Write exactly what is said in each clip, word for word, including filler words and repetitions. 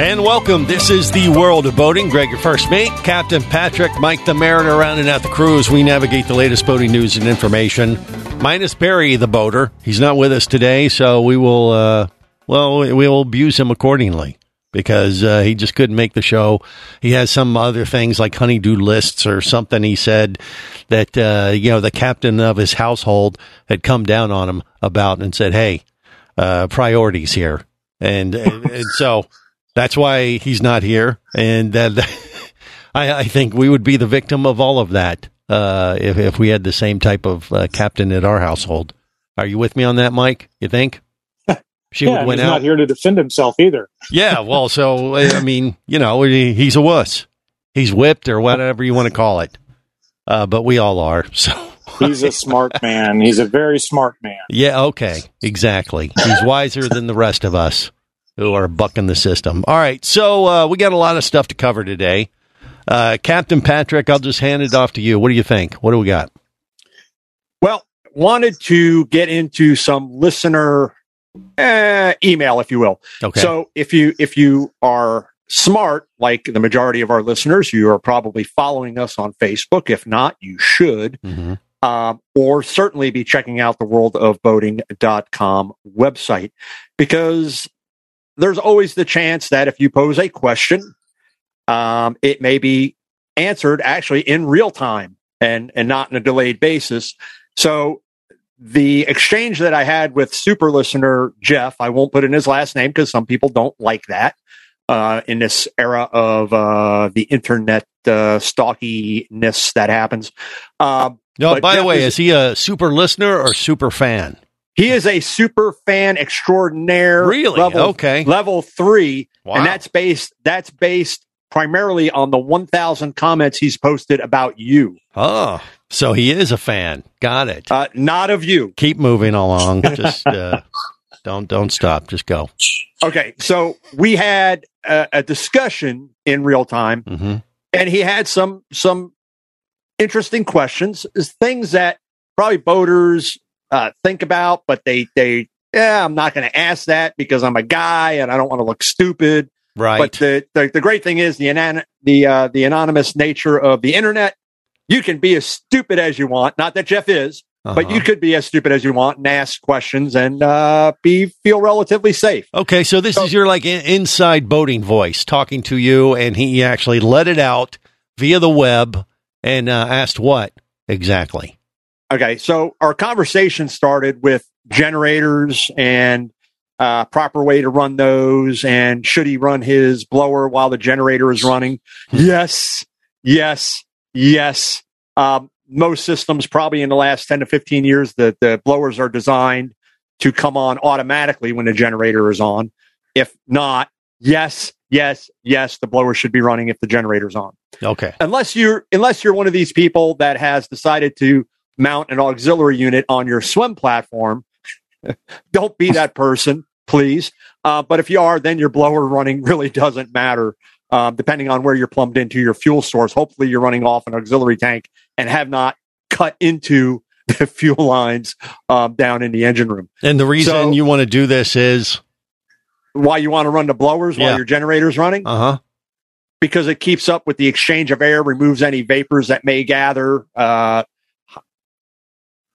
And welcome. This is the World of Boating. Greg, your first mate, Captain Patrick, Mike the Mariner, rounding out the crew as we navigate the latest boating news and information. Minus Barry the boater. He's not with us today, so we will, uh, well, we will abuse him accordingly because uh, he just couldn't make the show. He has some other things like honeydew lists or something. He said that, uh, you know, the captain of his household had come down on him about and said, hey, uh, priorities here. And, and, and so... That's why he's not here, and uh, I, I think we would be the victim of all of that uh, if, if we had the same type of uh, captain at our household. Are you with me on that, Mike? You think? She yeah, would win he's out. Not here to defend himself either. Yeah, well, so, I mean, you know, he, he's a wuss. He's whipped or whatever you want to call it, uh, but we all are, so. He's a smart man. He's a very smart man. Yeah, okay, exactly. He's wiser than the rest of us who are bucking the system. All right, so uh, we got a lot of stuff to cover today. Uh, Captain Patrick, I'll just hand it off to you. What do you think? What do we got? Well, wanted to get into some listener eh, email, if you will. Okay. So if you if you are smart, like the majority of our listeners, you are probably following us on Facebook. If not, you should. Mm-hmm. Um, or certainly be checking out the world of boating dot com website, because there's always the chance that if you pose a question, um, it may be answered actually in real time and, and not in a delayed basis. So the exchange that I had with super listener Jeff, I won't put in his last name because some people don't like that uh, in this era of uh, the internet uh, stalkiness that happens. Uh, no, by Jeff the way, is, is he a super listener or super fan? He is a super fan extraordinaire. Really? Level, okay. Level three. Wow. And that's based that's based primarily on the one thousand comments he's posted about you. Oh, so he is a fan. Got it. Uh, not of you. Keep moving along. Just uh, don't don't stop. Just go. Okay. So we had a, a discussion in real time, mm-hmm. and he had some some interesting questions, things that probably boaters Uh, think about, but they, they, yeah, I'm not going to ask that because I'm a guy and I don't want to look stupid. Right. But the, the, the great thing is the, anon- the, uh, the anonymous nature of the internet. You can be as stupid as you want. Not that Jeff is, uh-huh. but you could be as stupid as you want and ask questions and, uh, be, feel relatively safe. Okay. So this so, is your like in- inside boating voice talking to you, and he actually let it out via the web and, uh, asked what exactly? Okay, so our conversation started with generators and uh, proper way to run those, and should he run his blower while the generator is running? Yes, yes, yes. Um, most systems, probably in the last ten to fifteen years, the, the blowers are designed to come on automatically when the generator is on. If not, yes, yes, yes, the blower should be running if the generator's on. Okay. Unless you're, unless you're one of these people that has decided to mount an auxiliary unit on your swim platform. Don't be that person, please. Uh, but if you are, then your blower running really doesn't matter, uh, depending on where you're plumbed into your fuel source. Hopefully you're running off an auxiliary tank and have not cut into the fuel lines um, down in the engine room. And the reason so, you want to do this is? Why you want to run the blowers yeah. while your generator's running? Uh-huh. Because it keeps up with the exchange of air, removes any vapors that may gather, uh,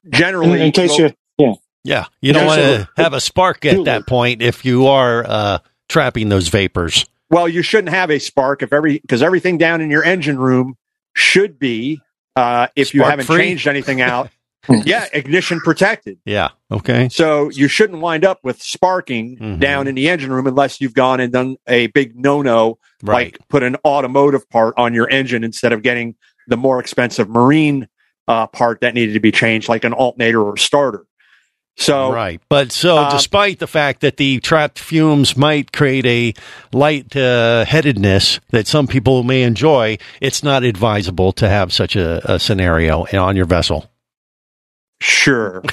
generally, in, in case you, yeah, yeah, you don't want to have a spark at that point if you are uh, trapping those vapors. Well, you shouldn't have a spark if every because everything down in your engine room should be uh, if spark you haven't free. Changed anything out. yeah, ignition protected. Yeah, okay. So you shouldn't wind up with sparking mm-hmm. down in the engine room unless you've gone and done a big no-no, right. like put an automotive part on your engine instead of getting the more expensive marine. Uh, part that needed to be changed, like an alternator or starter. So right, but so um, despite the fact that the trapped fumes might create a light-headedness uh, that some people may enjoy, it's not advisable to have such a, a scenario on your vessel. Sure.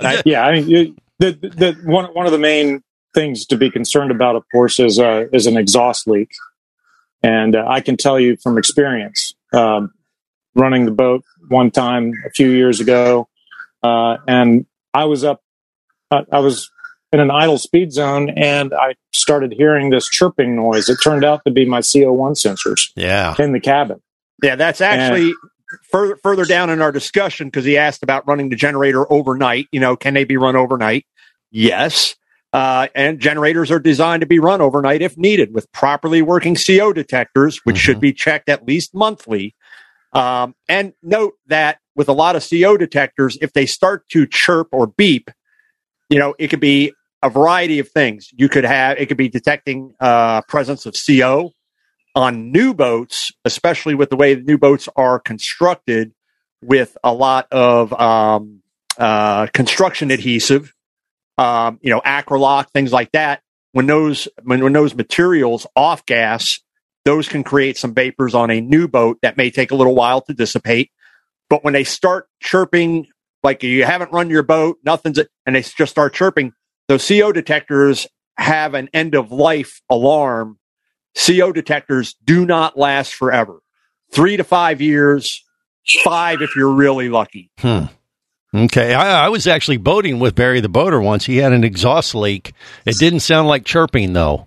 I, yeah, I mean, you, the, the, one one of the main things to be concerned about, of course, is uh, is an exhaust leak, and uh, I can tell you from experience, um, running the boat one time a few years ago. Uh, and I was up, uh, I was in an idle speed zone, and I started hearing this chirping noise. It turned out to be my C O one sensors yeah. in the cabin. Yeah, that's actually and, further, further down in our discussion, because he asked about running the generator overnight. You know, can they be run overnight? Yes. Uh, and generators are designed to be run overnight if needed with properly working C O detectors, which mm-hmm. should be checked at least monthly. Um, and note that with a lot of C O detectors, if they start to chirp or beep, you know, it could be a variety of things. You could have, it could be detecting uh, presence of C O on new boats, especially with the way the new boats are constructed with a lot of um, uh, construction adhesive, um, you know, Acrylock, things like that. When those, when, when those materials off gas, those can create some vapors on a new boat that may take a little while to dissipate. But when they start chirping, like you haven't run your boat, nothing's, and they just start chirping, those C O detectors have an end-of-life alarm. C O detectors do not last forever. Three to five years, five if you're really lucky. Hmm. Okay, I, I was actually boating with Barry the Boater once. He had an exhaust leak. It didn't sound like chirping, though.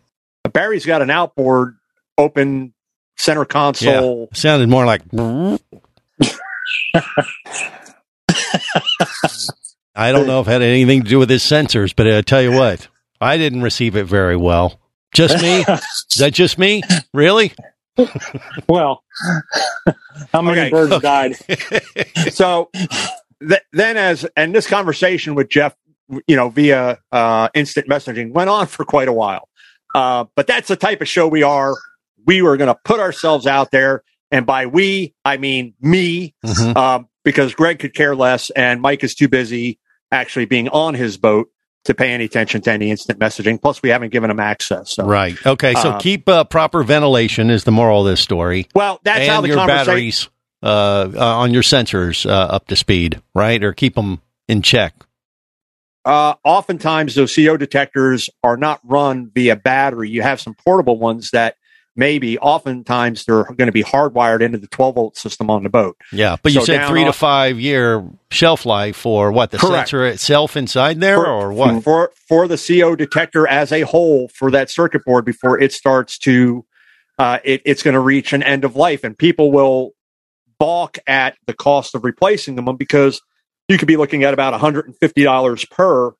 Barry's got an outboard open center console. Yeah, sounded more like... I don't know if it had anything to do with his sensors, but I tell you what, I didn't receive it very well. Just me? Is that just me? Really? Well, how many okay. birds okay. died? So th- then as, and this conversation with Jeff, you know, via uh, instant messaging went on for quite a while. Uh, but that's the type of show we are. We were going to put ourselves out there. And by we, I mean me, mm-hmm. um, because Greg could care less, and Mike is too busy actually being on his boat to pay any attention to any instant messaging. Plus, we haven't given him access. So. Right. Okay, so um, keep uh, proper ventilation is the moral of this story. Well, that's and how the your conversa- batteries uh, uh, on your sensors uh, up to speed, right? Or keep them in check. Uh, oftentimes, those C O detectors are not run via battery. You have some portable ones that maybe oftentimes they're going to be hardwired into the twelve volt system on the boat. Yeah, but so you said three off- to five year shelf life for what, the Correct. Sensor itself inside there for, or what? For for the C O detector as a whole for that circuit board before it starts to, uh, it, it's going to reach an end of life. And people will balk at the cost of replacing them because you could be looking at about one hundred fifty dollars per.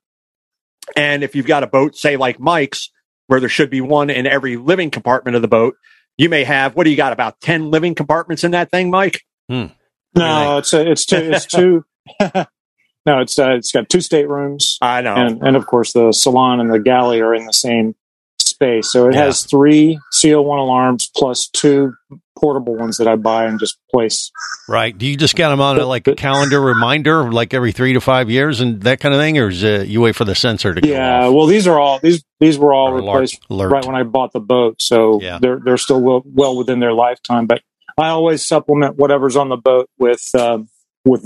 And if you've got a boat, say like Mike's, where there should be one in every living compartment of the boat, you may have, what do you got, about ten living compartments in that thing, Mike? Hmm. No, it's a, it's two, it's two. No, it's uh, it's got two staterooms. I know, and, and of course the salon and the galley are in the same space, so it yeah. has three C O one alarms plus two portable ones that I buy and just place. Right? Do you just get them on a, like a calendar reminder, like every three to five years and that kind of thing, or is it, you wait for the sensor to? Yeah, go off? Well, these are all these these were all or replaced alert. Right when I bought the boat, so yeah. they're they're still well, well within their lifetime. But I always supplement whatever's on the boat with uh, with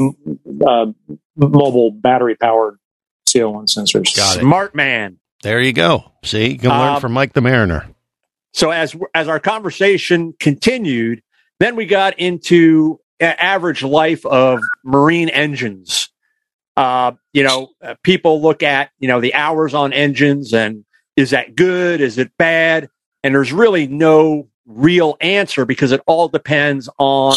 uh, mobile battery powered C O one sensors. Got it. Smart man. There you go. See, you can learn um, from Mike the Mariner. So as as our conversation continued, then we got into average life of marine engines. Uh, you know, uh, people look at, you know, the hours on engines and is that good? Is it bad? And there's really no real answer because it all depends on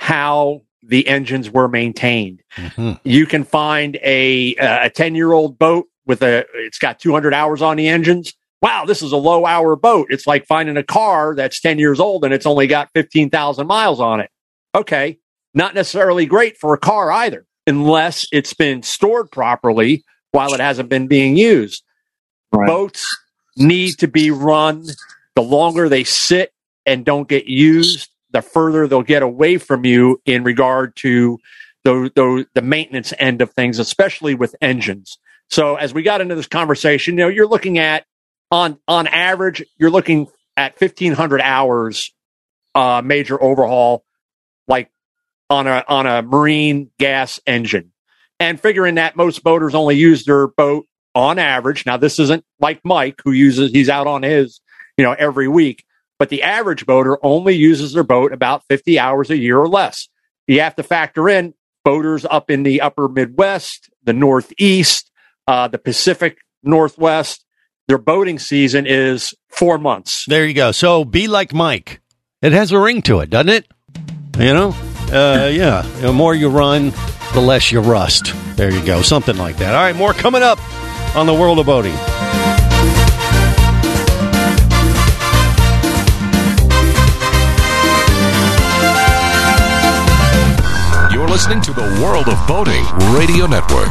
how the engines were maintained. Mm-hmm. You can find a a ten-year-old boat with a, it's got two hundred hours on the engines. Wow, this is a low hour boat. It's like finding a car that's ten years old and it's only got fifteen thousand miles on it. Okay. Not necessarily great for a car either, unless it's been stored properly while it hasn't been being used. Right. Boats need to be run. The longer they sit and don't get used, the further they'll get away from you in regard to the, the, the maintenance end of things, especially with engines. So as we got into this conversation, you know, you're looking at, on on average, you're looking at fifteen hundred hours uh, major overhaul, like on a on a marine gas engine. And figuring that most boaters only use their boat on average. Now, this isn't like Mike, who uses, he's out on his, you know, every week. But the average boater only uses their boat about fifty hours a year or less. You have to factor in boaters up in the upper Midwest, the Northeast, uh, the Pacific Northwest. Their boating season is four months. There you go. So be like Mike. It has a ring to it, doesn't it? You know? Uh, yeah. The more you run, the less you rust. There you go. Something like that. All right. More coming up on the World of Boating. Listening to the World of Boating Radio Network.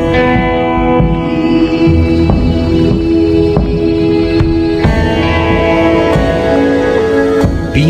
Be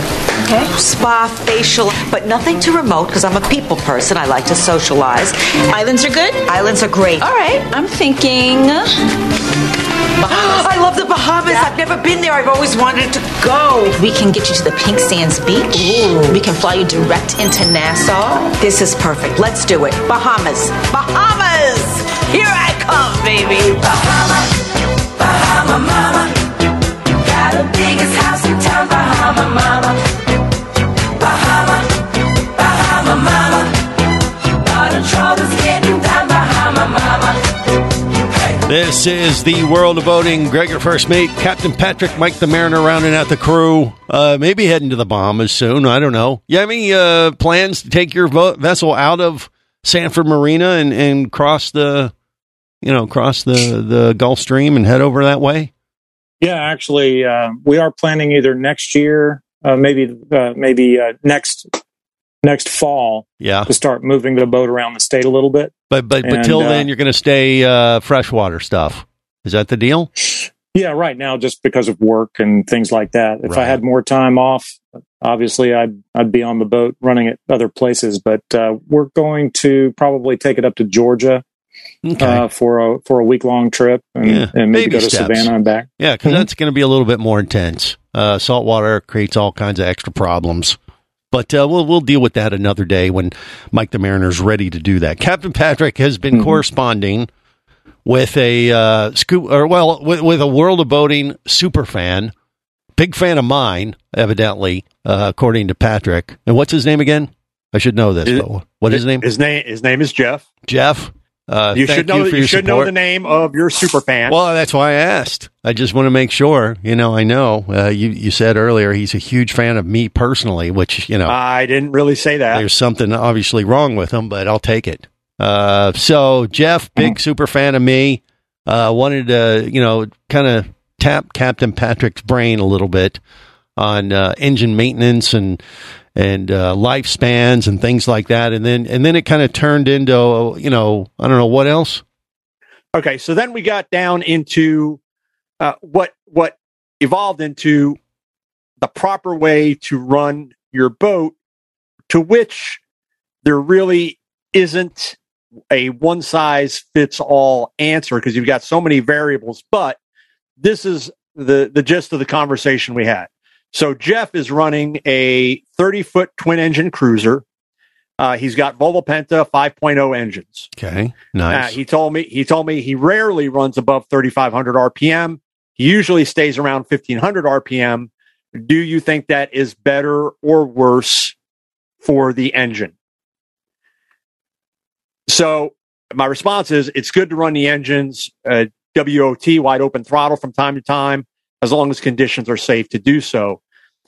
Okay. Spa, facial, but nothing too remote because I'm a people person. I like to socialize. Islands are good? Islands are great. All right. I'm thinking... Bahamas. I love the Bahamas. Yeah. I've never been there. I've always wanted to go. We can get you to the Pink Sands Beach. Ooh. We can fly you direct into Nassau. This is perfect. Let's do it. Bahamas. Bahamas. Here I come, baby. Bahamas. Bahama mama. Got the biggest house in town. Bahama mama. This is the World of Boating. Greg, your first mate, Captain Patrick, Mike the Mariner, rounding out the crew. Uh, maybe heading to the Bahamas soon. I don't know. You have any uh, plans to take your vo- vessel out of Sanford Marina and, and cross the, you know, cross the, the Gulf Stream and head over that way? Yeah, actually, uh, we are planning either next year, uh, maybe uh, maybe uh, next. next fall yeah. to start moving the boat around the state a little bit. But but, but and, till then, uh, you're going to stay uh, freshwater stuff. Is that the deal? Yeah, right now, just because of work and things like that. If right. I had more time off, Obviously, I'd, I'd be on the boat running at other places, but uh, we're going to probably take it up to Georgia okay. uh, for a for a week long trip, and, yeah. and maybe Baby go to steps. Savannah and back. Yeah, because mm-hmm. that's going to be a little bit more intense. Uh, salt water creates all kinds of extra problems, but uh, we'll we'll deal with that another day when Mike the Mariner's ready to do that. Captain Patrick has been mm-hmm. corresponding with a uh, scuba, or well, with, with a World of Boating super fan. Big fan of mine, evidently, uh, according to Patrick. And what's his name again? I should know this. It, but what is his name? His name His name is Jeff. Jeff. Uh, you should know. You, you should know the name of your super fan. Well, that's why I asked. I just want to make sure. You know, I know uh, you. You said earlier he's a huge fan of me personally, which you know I didn't really say that. There's something obviously wrong with him, but I'll take it. Uh, so Jeff, big mm-hmm. super fan of me, uh, wanted to you know kind of. Tap Captain Patrick's brain a little bit on uh, engine maintenance and and uh, lifespans and things like that, and then and then it kind of turned into you know I don't know what else. Okay, so then we got down into uh, what what evolved into the proper way to run your boat, to which there really isn't a one size fits all answer because you've got so many variables, but this is the, the gist of the conversation we had. So Jeff is running a thirty-foot twin-engine cruiser. Uh, he's got Volvo Penta five point oh engines. Okay, nice. Uh, he told me he told me he rarely runs above thirty-five hundred R P M. He usually stays around fifteen hundred R P M. Do you think that is better or worse for the engine? So my response is it's good to run the engines uh, W O T, wide open throttle from time to time, as long as conditions are safe to do so.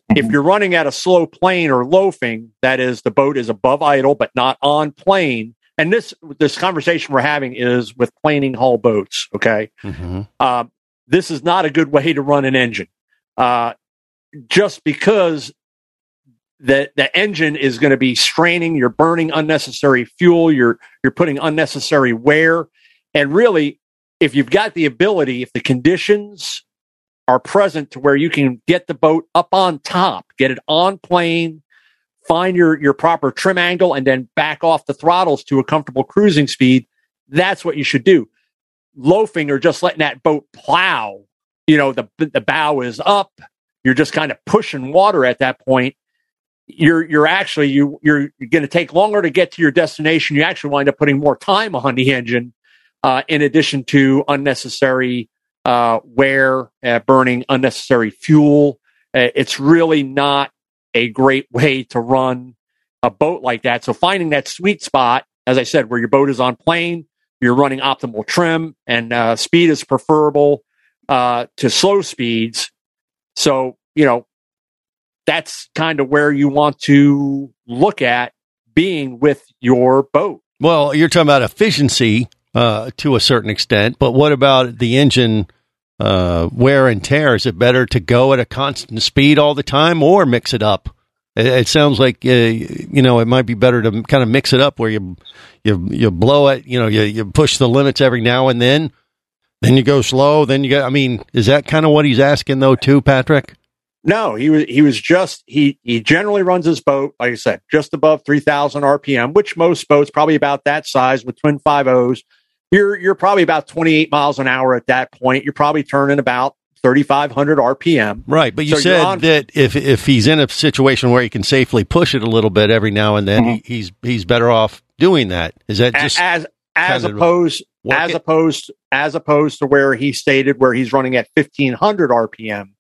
If you're running at a slow plane or loafing, that is, the boat is above idle but not on plane, and this this conversation we're having is with planing hull boats, okay? Mm-hmm. Uh, this is not a good way to run an engine. Uh, just because the, the engine is going to be straining, you're burning unnecessary fuel, you're you're putting unnecessary wear, and really, if you've got the ability, if the conditions are present to where you can get the boat up on top, get it on plane, find your, your proper trim angle, and then back off the throttles to a comfortable cruising speed, that's what you should do. Loafing or just letting that boat plow, you know, the the bow is up, you're just kind of pushing water at that point. You're you're actually you you're, you're going to take longer to get to your destination. You actually wind up putting more time on the engine. Uh, in addition to unnecessary uh, wear, uh, burning unnecessary fuel, uh, it's really not a great way to run a boat like that. So finding that sweet spot, as I said, where your boat is on plane, you're running optimal trim, and uh, speed is preferable uh, to slow speeds. So, you know, that's kind of where you want to look at being with your boat. Well, you're talking about efficiency. Uh, to a certain extent, but what about the engine uh, wear and tear? Is it better to go at a constant speed all the time or mix it up? It, it sounds like, uh, you know, it might be better to kind of mix it up where you you you blow it, you know, you, you push the limits every now and then, then you go slow, then you go, I mean, is that kind of what he's asking though too, Patrick? No, he was, he was just, he, he generally runs his boat, like I said, just above three thousand R P M, which most boats probably about that size with twin five-ohs. You're you're probably about twenty-eight miles an hour at that point. You're probably turning about thirty-five hundred R P M. Right, but you so said on- that if if he's in a situation where he can safely push it a little bit every now and then, mm-hmm. he, he's he's better off doing that. Is that just as as opposed as it? opposed as opposed to where he stated where he's running at fifteen hundred R P M,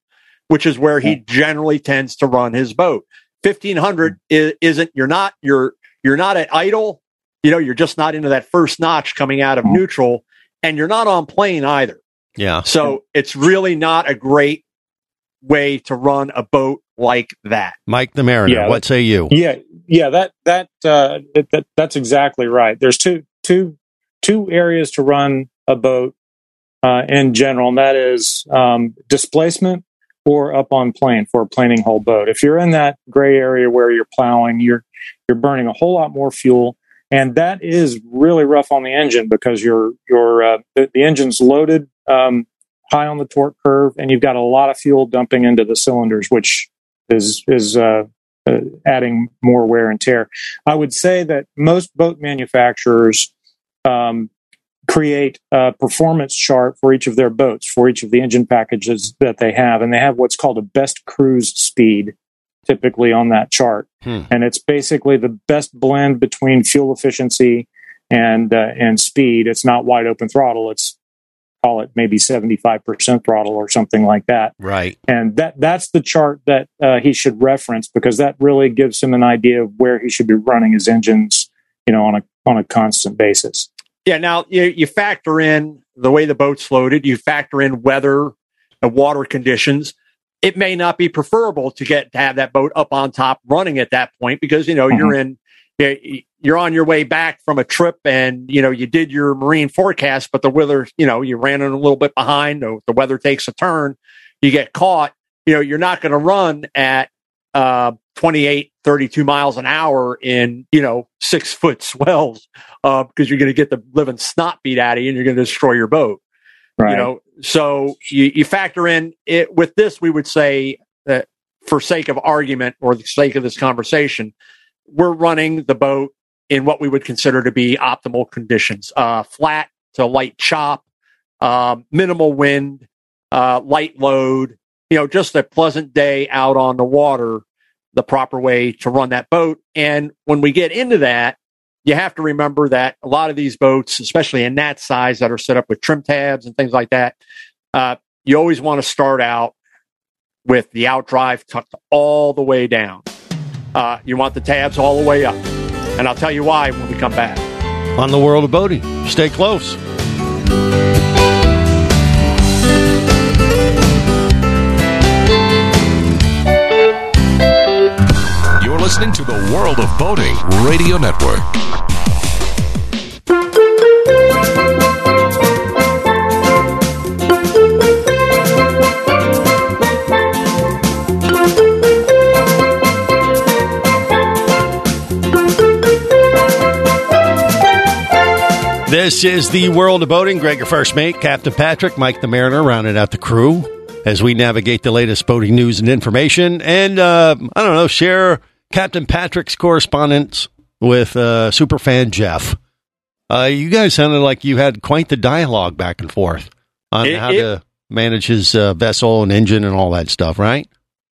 which is where he generally tends to run his boat. fifteen hundred mm-hmm. isn't you're not you're you're not at idle. You know, you're just not into that first notch coming out of neutral, and you're not on plane either. Yeah. So it's really not a great way to run a boat like that. Mike the Mariner, yeah, what say you? Yeah, yeah, that that, uh, that that that's exactly right. There's two two two areas to run a boat uh, in general, and that is um, displacement or up on plane for a planing hull boat. If you're in that gray area where you're plowing, you're you're burning a whole lot more fuel. And that is really rough on the engine because your your uh, the, the engine's loaded um, high on the torque curve, and you've got a lot of fuel dumping into the cylinders, which is is uh, uh, adding more wear and tear. I would say that most boat manufacturers um, create a performance chart for each of their boats, for each of the engine packages that they have, and they have what's called a best cruise speed typically on that chart. Hmm. And it's basically the best blend between fuel efficiency and uh, and speed. It's not wide open throttle. It's, call it maybe seventy-five percent throttle or something like that. Right. And that that's the chart that uh, he should reference, because that really gives him an idea of where he should be running his engines, you know, on a on a constant basis. Yeah. Now, you, you factor in the way the boat's loaded. You factor in weather and water conditions. It may not be preferable to get to have that boat up on top running at that point, because, you know, mm-hmm. you're in, you're on your way back from a trip, and, you know, you did your marine forecast, but the weather, you know, you ran in a little bit behind. The weather takes a turn. You get caught. You know, you're not going to run at uh, twenty-eight, thirty-two miles an hour in, you know, six foot swells, because uh, you're going to get the living snot beat out of you, and you're going to destroy your boat. Right. You know, so you, you factor in it with this. We would say that, for sake of argument or the sake of this conversation, we're running the boat in what we would consider to be optimal conditions: uh, flat to light chop, uh, minimal wind, uh, light load. You know, just a pleasant day out on the water. The proper way to run that boat. And when we get into that, you have to remember that a lot of these boats, especially in that size, that are set up with trim tabs and things like that, uh, you always want to start out with the outdrive tucked all the way down. Uh, you want the tabs all the way up. And I'll tell you why when we come back. On the World of Boating. Stay close. You're listening to the World of Boating Radio Network. This is the World of Boating. Greg, your first mate, Captain Patrick, Mike the Mariner, rounding out the crew as we navigate the latest boating news and information. And, uh, I don't know, share Captain Patrick's correspondence with uh, superfan Jeff. Uh, you guys sounded like you had quite the dialogue back and forth on it, how it, to manage his uh, vessel and engine and all that stuff, right?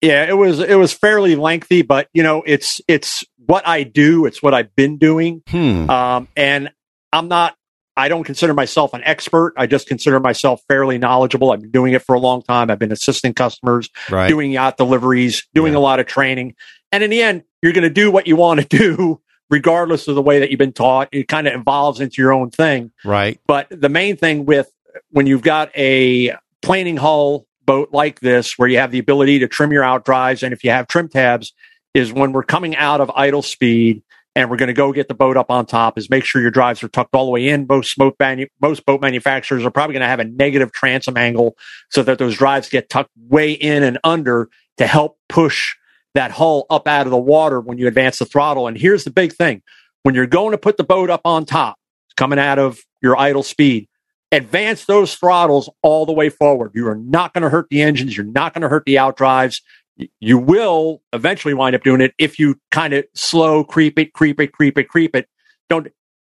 Yeah, it was it was fairly lengthy, but, you know, it's, it's what I do. It's what I've been doing. Hmm. Um, and I'm not... I don't consider myself an expert. I just consider myself fairly knowledgeable. I've been doing it for a long time. I've been assisting customers, right. doing yacht deliveries, doing yeah. a lot of training. And in the end, you're going to do what you want to do, regardless of the way that you've been taught. It kind of evolves into your own thing. Right. But the main thing with when you've got a planing hull boat like this, where you have the ability to trim your outdrives, and if you have trim tabs, is when we're coming out of idle speed, and we're going to go get the boat up on top, is make sure your drives are tucked all the way in. Most boat, manu- most boat manufacturers are probably going to have a negative transom angle so that those drives get tucked way in and under to help push that hull up out of the water when you advance the throttle. And here's the big thing. When you're going to put the boat up on top, coming out of your idle speed, advance those throttles all the way forward. You are not going to hurt the engines. You're not going to hurt the outdrives. You will eventually wind up doing it if you kind of slow, creep it, creep it, creep it, creep it. Don't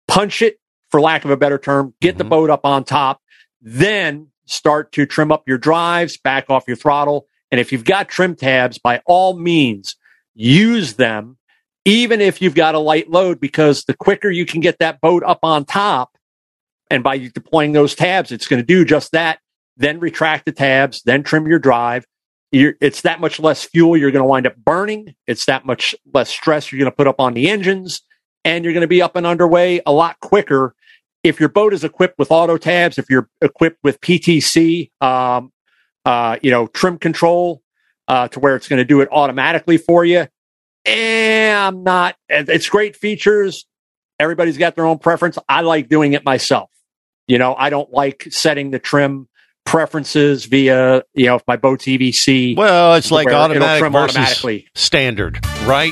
punch it, for lack of a better term. Get mm-hmm. the boat up on top. Then start to trim up your drives, back off your throttle. And if you've got trim tabs, by all means, use them, even if you've got a light load, because the quicker you can get that boat up on top, and by deploying those tabs, it's going to do just that. Then retract the tabs, then trim your drive. You're, it's that much less fuel you're going to wind up burning. It's that much less stress you're going to put up on the engines, and you're going to be up and underway a lot quicker. If your boat is equipped with auto tabs, if you're equipped with P T C, um, uh, you know, trim control uh, to where it's going to do it automatically for you. And I'm not, it's great features. Everybody's got their own preference. I like doing it myself. You know, I don't like setting the trim preferences via, you know, if my boat's E V C. Well, it's like automatic versus automatically. Standard, right?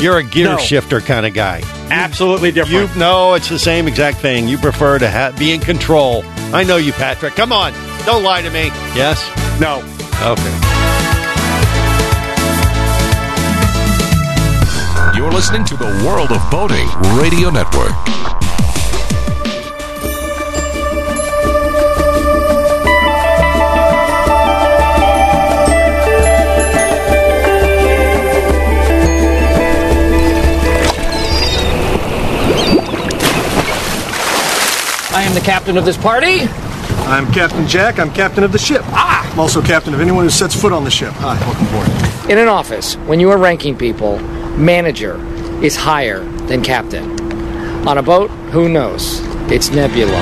You're a gear no. shifter kind of guy. Absolutely different. You, no, it's the same exact thing. You prefer to ha- be in control. I know you, Patrick. Come on. Don't lie to me. Yes? No. Okay. You're listening to the World of Boating Radio Network. I am the captain of this party. I'm Captain Jack. I'm captain of the ship. Ah! I'm also captain of anyone who sets foot on the ship. Hi, welcome aboard. In an office, when you are ranking people, manager is higher than captain. On a boat, who knows? It's nebulous.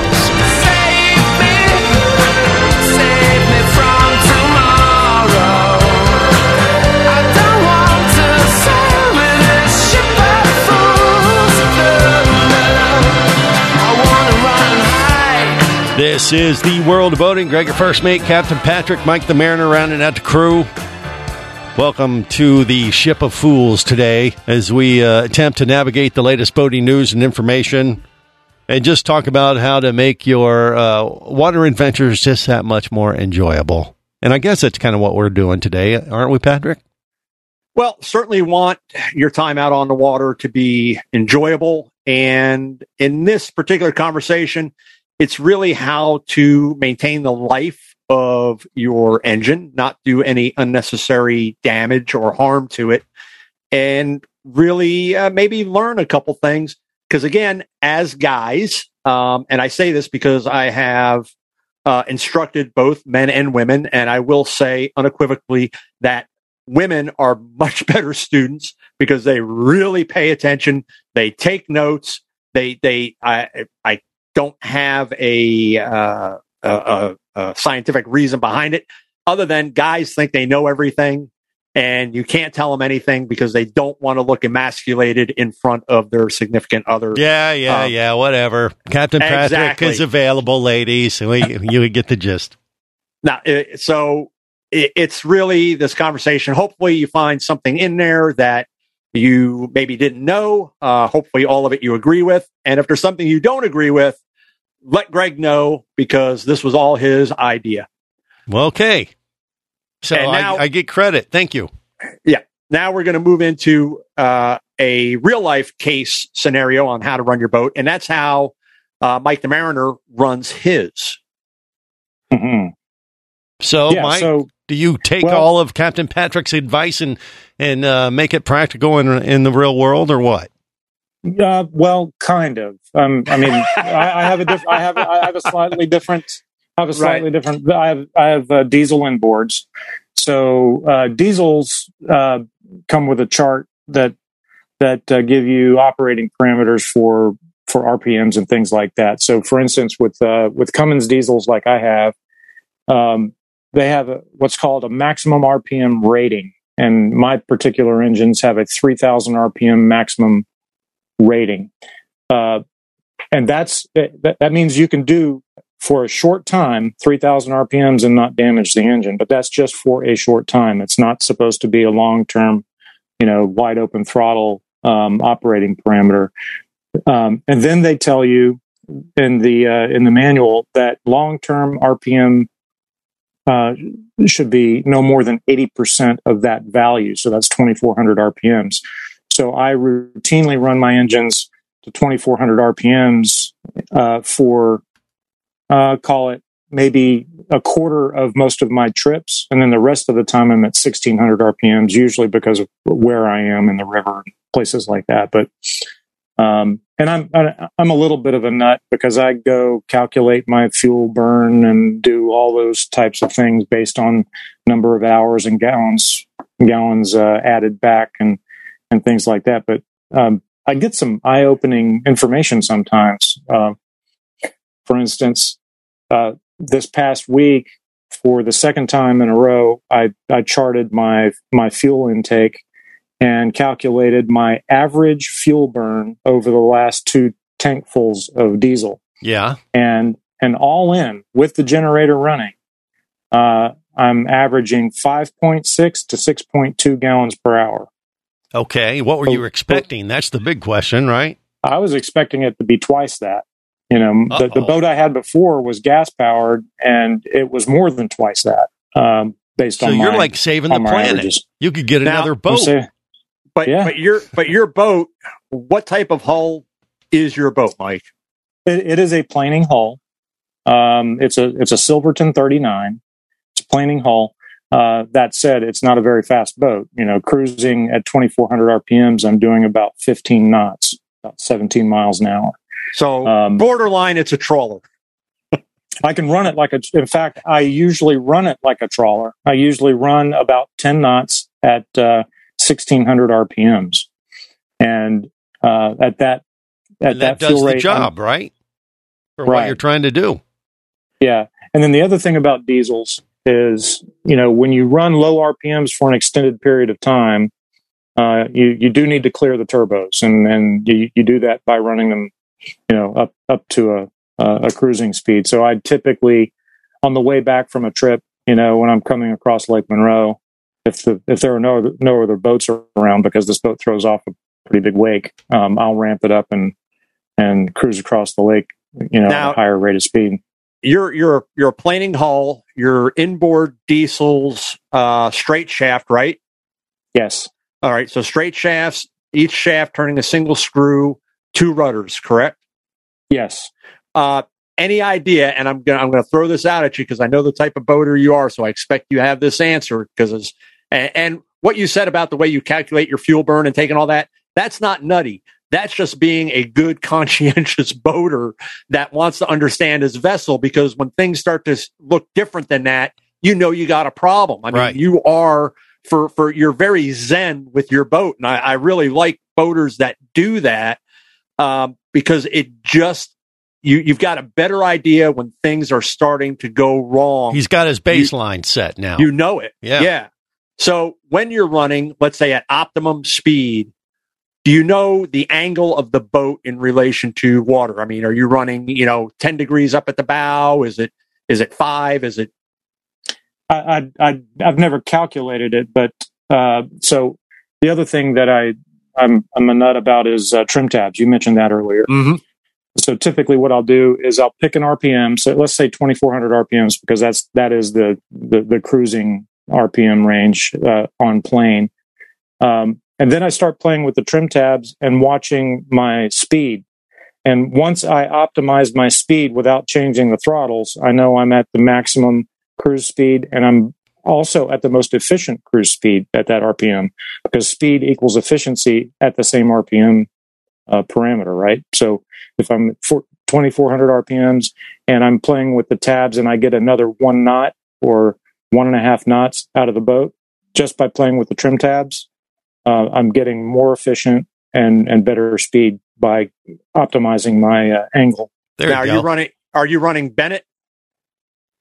This is the World of Boating. Greg, your first mate, Captain Patrick, Mike the Mariner, rounding out the crew. Welcome to the Ship of Fools today as we uh, attempt to navigate the latest boating news and information and just talk about how to make your uh, water adventures just that much more enjoyable. And I guess that's kind of what we're doing today, aren't we, Patrick? Well, certainly want your time out on the water to be enjoyable. And in this particular conversation, it's really how to maintain the life of your engine, not do any unnecessary damage or harm to it, and really uh, maybe learn a couple things. Because again, as guys, um, and I say this because I have uh, instructed both men and women, and I will say unequivocally that women are much better students because they really pay attention. They take notes. They, they, I, I, don't have a, uh, a, a scientific reason behind it, other than guys think they know everything, and you can't tell them anything because they don't want to look emasculated in front of their significant other. Yeah, yeah, um, yeah, whatever. Captain Patrick exactly. is available, ladies. We, you get the gist. Now, it, so it, it's really this conversation. Hopefully you find something in there that you maybe didn't know. Uh, hopefully all of it you agree with. And if there's something you don't agree with, let Greg know, because this was all his idea. Well, okay. So now, I, I get credit. Thank you. Yeah. Now we're going to move into uh, a real-life case scenario on how to run your boat. And that's how uh, Mike the Mariner runs his. Mm-hmm. So, yeah, Mike, so, do you take well, all of Captain Patrick's advice and and uh, make it practical in in the real world, or what? Uh, well, kind of. Um, I mean, I, I have a diff- I have I have a slightly different. I have a slightly right. different. I have I have uh, diesel inboards. So uh, diesels uh, come with a chart that that uh, give you operating parameters for for R P Ms and things like that. So, for instance, with uh, with Cummins diesels, like I have. Um, They have a, what's called a maximum R P M rating, and my particular engines have a three thousand R P M maximum rating. Uh, and that's that, that means you can do, for a short time, three thousand R P Ms and not damage the engine, but that's just for a short time. It's not supposed to be a long-term, you know, wide-open throttle um, operating parameter. Um, and then they tell you in the uh, in the manual that long-term R P M Uh, should be no more than eighty percent of that value. So that's twenty-four hundred R P Ms. So I routinely run my engines to twenty-four hundred R P Ms uh, for, uh, call it, maybe a quarter of most of my trips. And then the rest of the time I'm at sixteen hundred R P Ms, usually because of where I am in the river and places like that. But um, and I'm I'm a little bit of a nut because I go calculate my fuel burn and do all those types of things based on number of hours and gallons gallons uh, added back and and things like that. But um, I get some eye-opening information sometimes. Uh, for instance, uh, this past week, for the second time in a row, I I charted my my fuel intake and calculated my average fuel burn over the last two tankfuls of diesel. Yeah. And and all in, with the generator running, uh, I'm averaging five point six to six point two gallons per hour. Okay. What were you expecting? That's the big question, right? I was expecting it to be twice that. You know, the, the boat I had before was gas-powered, and it was more than twice that, um, based so on my So you're like saving the planet. Averages. You could get now, another boat. But yeah. but your but your boat, what type of hull is your boat, Mike? It, it is a planing hull. Um, it's a it's a Silverton thirty-nine. It's a planing hull. Uh, that said, it's not a very fast boat. You know, cruising at twenty-four hundred R P Ms, I'm doing about fifteen knots, about seventeen miles an hour. So um, borderline, it's a trawler. I can run it like a, in fact, I usually run it like a trawler. I usually run about ten knots at uh, sixteen hundred R P Ms. And uh, at that, at and that, that does fuel rate, the job, I'm, right? For right. what you're trying to do. Yeah. And then the other thing about diesels is, you know, when you run low R P Ms for an extended period of time, uh, you, you do need to clear the turbos. And, and you, you do that by running them, you know, up, up to a, Uh, a cruising speed. So I typically, on the way back from a trip, you know, when I'm coming across Lake Monroe, if the if there are no other, no other boats around, because this boat throws off a pretty big wake, um, I'll ramp it up and and cruise across the lake, you know, now, at a higher rate of speed. You're you're you're a planing hull. Your inboard diesels, uh, straight shaft, right? Yes. All right. So straight shafts, each shaft turning a single screw, two rudders, correct? Yes. Uh, any idea, and I'm going I'm going to throw this out at you because I know the type of boater you are, so I expect you have this answer, because and, and what you said about the way you calculate your fuel burn and taking all that, that's not nutty. That's just being a good, conscientious boater that wants to understand his vessel, because when things start to look different than that, you know you got a problem. I mean, right. you are, for, for you're very zen with your boat, and I, I really like boaters that do that, um, because it just, You, you've got a better idea when things are starting to go wrong. He's got his baseline you, set now. You know it. Yeah. yeah. So when you're running, let's say at optimum speed, do you know the angle of the boat in relation to water? I mean, are you running, you know, ten degrees up at the bow? Is it is it five? Is it? I, I, I I've never calculated it, but uh, so the other thing that I I'm, I'm a nut about is uh, trim tabs. You mentioned that earlier. Mm-hmm. So typically what I'll do is I'll pick an R P M, so let's say twenty-four hundred R P Ms, because that's, that is the, the, the cruising R P M range uh, on plane. Um, and then I start playing with the trim tabs and watching my speed. And once I optimize my speed without changing the throttles, I know I'm at the maximum cruise speed, and I'm also at the most efficient cruise speed at that R P M, because speed equals efficiency at the same R P M Uh, parameter, right? So if I'm at twenty-four hundred R P Ms and I'm playing with the tabs and I get another one knot or one and a half knots out of the boat just by playing with the trim tabs, uh, I'm getting more efficient and, and better speed by optimizing my uh, angle. There now, you are go. You running? Are you running Bennett?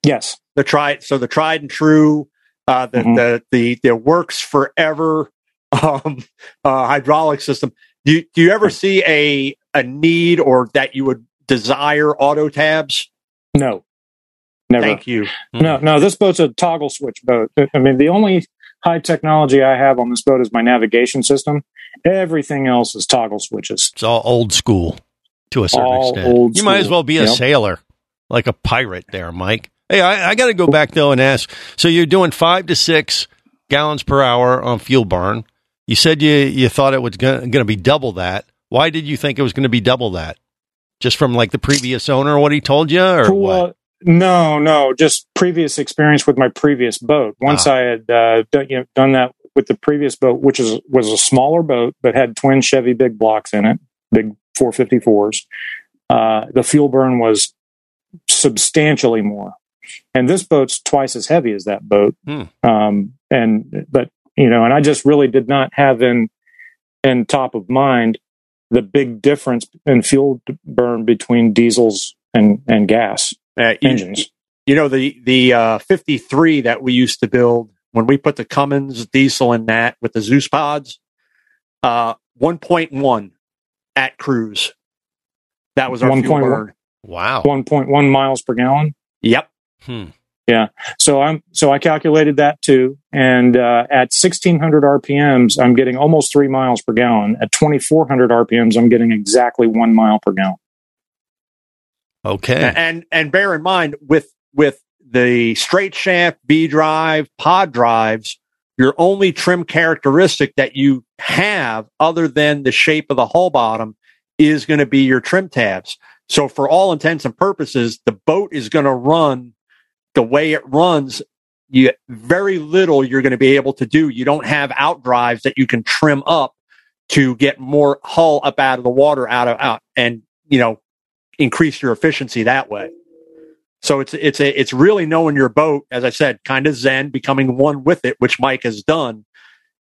Yes, the tried. So the tried and true. Uh, the, mm-hmm. the the the works forever um, uh, hydraulic system. Do you, do you ever see a a need or that you would desire auto tabs? No, never. Thank you. No, no. This boat's a toggle switch boat. I mean, the only high technology I have on this boat is my navigation system. Everything else is toggle switches. It's all old school to a certain all extent. Old you might school. As well be a yep. sailor, like a pirate there, Mike. Hey, I, I got to go back, though, and ask. So you're doing five to six gallons per hour on fuel burn. You said you, you thought it was going to be double that. Why did you think it was going to be double that? Just from like the previous owner, what he told you, or well, what? No, no, just previous experience with my previous boat. Once ah. I had uh, done, you know, done that with the previous boat, which is was a smaller boat but had twin Chevy big blocks in it, big four fifty-fours. Uh, the fuel burn was substantially more, and this boat's twice as heavy as that boat. Hmm. Um, and but. You know, and I just really did not have in in top of mind the big difference in fuel burn between diesels and, and gas uh, engines. You, you know, the, the uh, fifty-three that we used to build, when we put the Cummins diesel in that with the Zeus pods, uh, one point one at cruise. That was our one fuel burn. Wow. one point one miles per gallon? Yep. Hmm. Yeah, so I'm so I calculated that too, and uh, at sixteen hundred R P Ms, I'm getting almost three miles per gallon. At twenty-four hundred R P Ms, I'm getting exactly one mile per gallon. Okay, and and bear in mind with with the straight shaft V drive pod drives, your only trim characteristic that you have other than the shape of the hull bottom is going to be your trim tabs. So for all intents and purposes, the boat is going to run the way it runs. You very little you're going to be able to do. You don't have outdrives that you can trim up to get more hull up out of the water, out of out, and you know, increase your efficiency that way. So it's it's a it's really knowing your boat, as I said, kind of zen, becoming one with it, which Mike has done,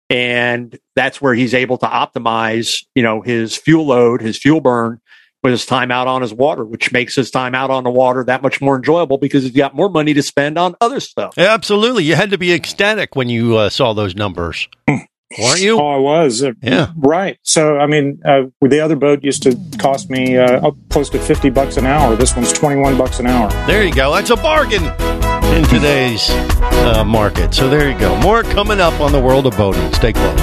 and that's where he's able to optimize, you know, his fuel load, his fuel burn, with his time out on his water, which makes his time out on the water that much more enjoyable because he's got more money to spend on other stuff. Absolutely, you had to be ecstatic when you uh, saw those numbers, weren't you? Oh, I was. Uh, yeah, right. So, I mean, uh, the other boat used to cost me uh, up close to fifty bucks an hour. This one's twenty-one bucks an hour. There you go. That's a bargain in today's uh, market. So there you go. More coming up on the World of Boating. Stay close.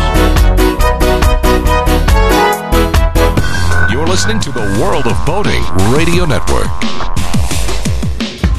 You're listening to the World of Boating Radio Network.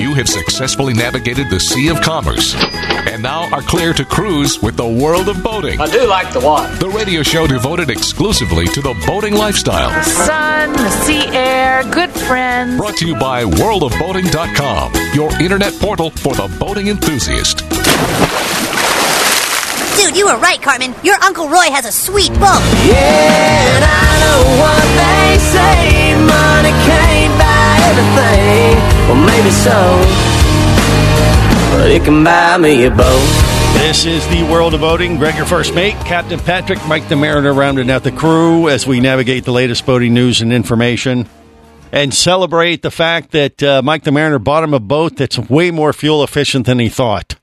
You have successfully navigated the Sea of Commerce and now are clear to cruise with the World of Boating. I do like the water. The radio show devoted exclusively to the boating lifestyle. The sun, the sea air, good friends. Brought to you by world of boating dot com, your internet portal for the boating enthusiast. Dude, you were right, Carmen. Your Uncle Roy has a sweet boat. Yeah, and I know what they say. Money can't buy everything, well maybe so, but it can buy me a boat. This is the World of Boating. Greg, your first mate, Captain Patrick, Mike the Mariner, rounding out the crew as we navigate the latest boating news and information and celebrate the fact that uh, Mike the Mariner bought him a boat that's way more fuel efficient than he thought,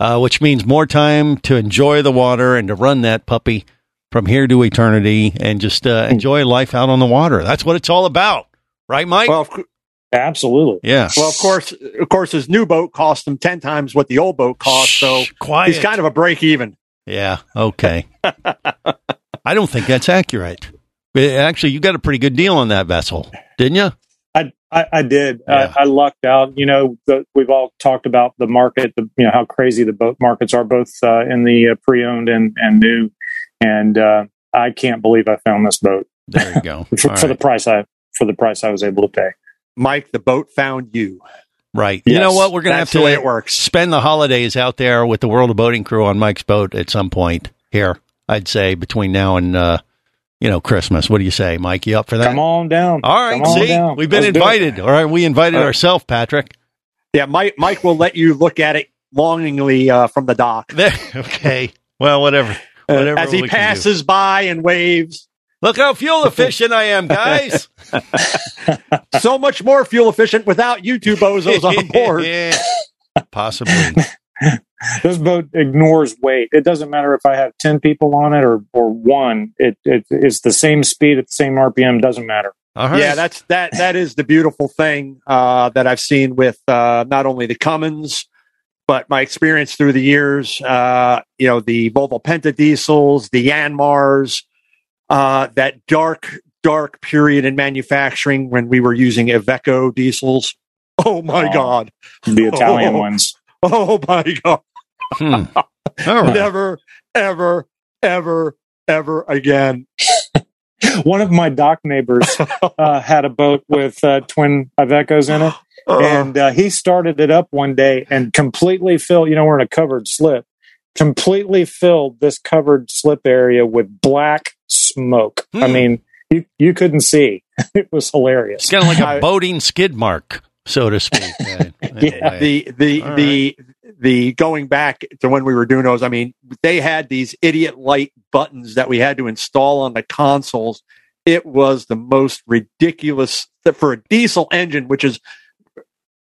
uh, which means more time to enjoy the water and to run that puppy from here to eternity and just uh, enjoy life out on the water. That's what it's all about. Right, Mike? Well, of, absolutely. Yeah. Well, of course, of course, his new boat cost him ten times what the old boat cost, Shh, so quiet. He's kind of a break even. Yeah. Okay. I don't think that's accurate. Actually, you got a pretty good deal on that vessel, didn't you? I I, I did. Yeah. I, I lucked out. You know, the, we've all talked about the market. The, you know how crazy the boat markets are, both uh, in the uh, pre-owned and and new. And uh, I can't believe I found this boat. There you go. for, for right. the price I. for the price I was able to pay. Mike, the boat found you. Right. Yes, you know what? We're going to have to the way it works. Spend the holidays out there with the World of Boating crew on Mike's boat at some point here. I'd say, between now and, uh, you know, Christmas. What do you say, Mike? You up for that? Come on down. All right, see, down. We've been Let's invited. All right, we invited right. ourselves, Patrick. Yeah, Mike, Mike will let you look at it longingly uh, from the dock. There, okay, well, whatever. whatever uh, as he passes by and waves. Look how fuel efficient I am, guys. So much more fuel efficient without you two bozos on board. Yeah, possibly. This boat ignores weight. It doesn't matter if I have ten people on it or, or one. It, it it's the same speed at the same R P M. Doesn't matter. Uh-huh. Yeah, that's that. That is the beautiful thing uh, that I've seen with uh, not only the Cummins, but my experience through the years. Uh, you know, the Volvo Penta diesels, the Yanmars, uh, that dark dark period in manufacturing when we were using Iveco diesels. Oh my oh, God, the Italian oh. ones. Oh my God. Hmm. Right. Never, ever, ever, ever again. One of my dock neighbors uh, had a boat with uh, twin Ivecos in it, and uh, he started it up one day and completely filled, you know, we're in a covered slip, completely filled this covered slip area with black smoke. Hmm. I mean, you, you couldn't see. It was hilarious. It's kind of like a boating skid mark, so to speak. Right? Yeah. The the All the right. the going back to when we were doing those, I mean, they had these idiot light buttons that we had to install on the consoles. It was the most ridiculous for a diesel engine, which is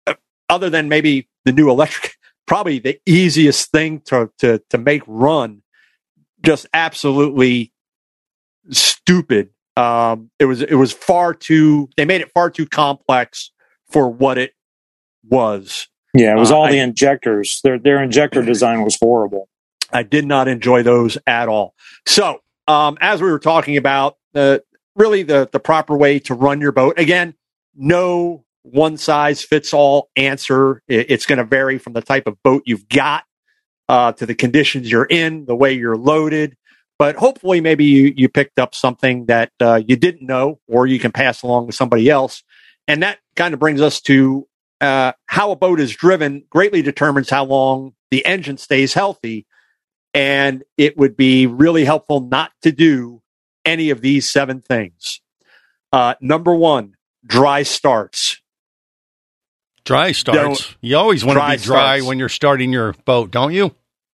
uh, other than maybe the new electric, probably the easiest thing to to to make run. Just absolutely stupid. Um, it was it was far too. They made it far too complex for what it was. Yeah, it was all uh, the I, injectors. Their their injector design was horrible. I did not enjoy those at all. So, um, as we were talking about, uh, really the, the proper way to run your boat. Again, no one-size-fits-all answer. It, it's going to vary from the type of boat you've got uh, to the conditions you're in, the way you're loaded. But hopefully maybe you, you picked up something that uh, you didn't know or you can pass along to somebody else. And that kind of brings us to uh, how a boat is driven greatly determines how long the engine stays healthy. And it would be really helpful not to do any of these seven things. Uh, number one, dry starts. Dry starts. Don't, you always want to be dry starts. When you're starting your boat, don't you?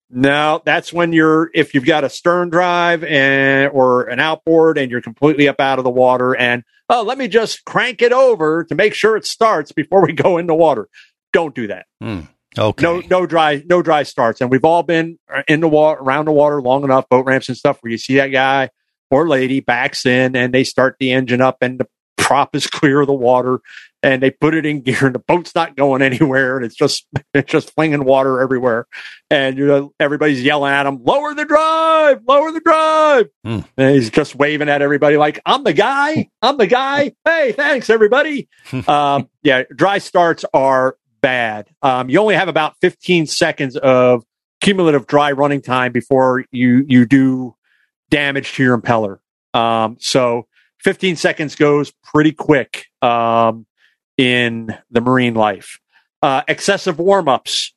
No, that's when you're, if you've got a stern drive and or an outboard and you're completely up out of the water and, oh, let me just crank it over to make sure it starts before we go in the water. Don't do that. Mm, okay. No, no dry, no dry starts. And we've all been in the water, around the water long enough, boat ramps and stuff, where you see that guy or lady backs in and they start the engine up and the prop is clear of the water and they put it in gear and the boat's not going anywhere. And it's just, it's just flinging water everywhere. And you know, everybody's yelling at him, lower the drive, lower the drive. Mm. And he's just waving at everybody like, I'm the guy, I'm the guy. Hey, thanks everybody. um, yeah. Dry starts are bad. Um, you only have about fifteen seconds of cumulative dry running time before you, you do damage to your impeller. Um, so fifteen seconds goes pretty quick um, in the marine life. Uh, excessive warm-ups,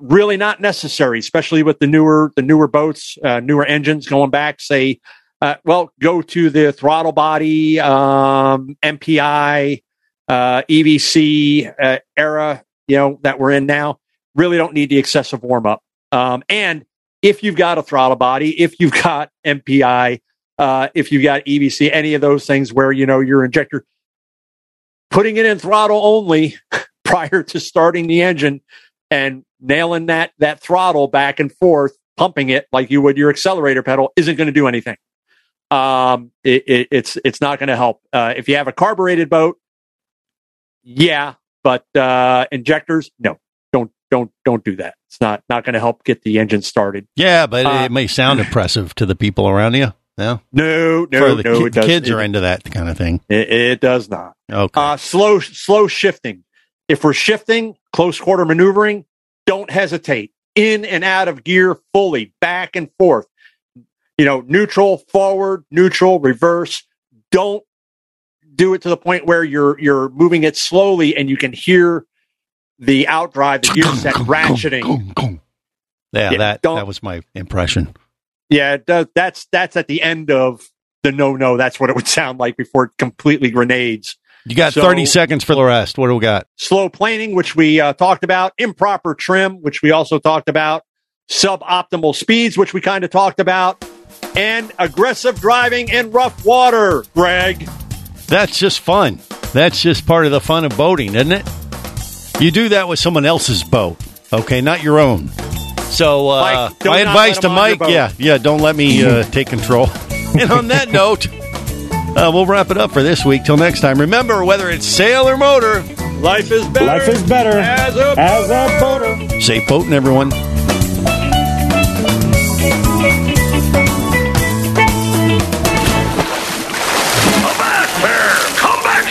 really not necessary, especially with the newer the newer boats, uh, newer engines going back. Say, uh, well, go to the throttle body, um, M P I, uh, E V C uh, era, you know, that we're in now. Really don't need the excessive warm-up. Um, and if you've got a throttle body, if you've got M P I, Uh, if you've got E V C, any of those things where, you know, your injector, putting it in throttle only prior to starting the engine and nailing that that throttle back and forth, pumping it like you would your accelerator pedal, isn't going to do anything. Um, it, it, it's it's not going to help. Uh, if you have a carbureted boat, yeah, but uh, injectors, no. Don't don't don't do that. It's not, not going to help get the engine started. Yeah, but uh, it may sound impressive to the people around you. No, no, no, the no ki- it does, kids it, are into that kind of thing. It, it does not. Okay. Uh, slow, slow shifting. If we're shifting, close quarter maneuvering, don't hesitate. In and out of gear, fully back and forth. You know, neutral, forward, neutral, reverse. Don't do it to the point where you're you're moving it slowly and you can hear the outdrive, the gear set ratcheting. Yeah, yeah, that that was my impression. Yeah, it does. That's that's at the end of the no no. That's what it would sound like before it completely grenades. You got so, thirty seconds for the rest. What do we got? Slow planing, which we uh, talked about. Improper trim, which we also talked about. Suboptimal speeds, which we kind of talked about. And aggressive driving in rough water, Greg. That's just fun. That's just part of the fun of boating, isn't it? You do that with someone else's boat, okay, not your own. So uh, Mike, my advice to Mike, yeah, yeah, don't let me uh, take control. And on that note, uh, we'll wrap it up for this week. Till next time, remember, whether it's sail or motor, life is better, life is better as a as a boater. Safe boating, everyone.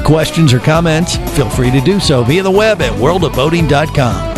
questions or comments? Feel free to do so via the web at world of boating dot com.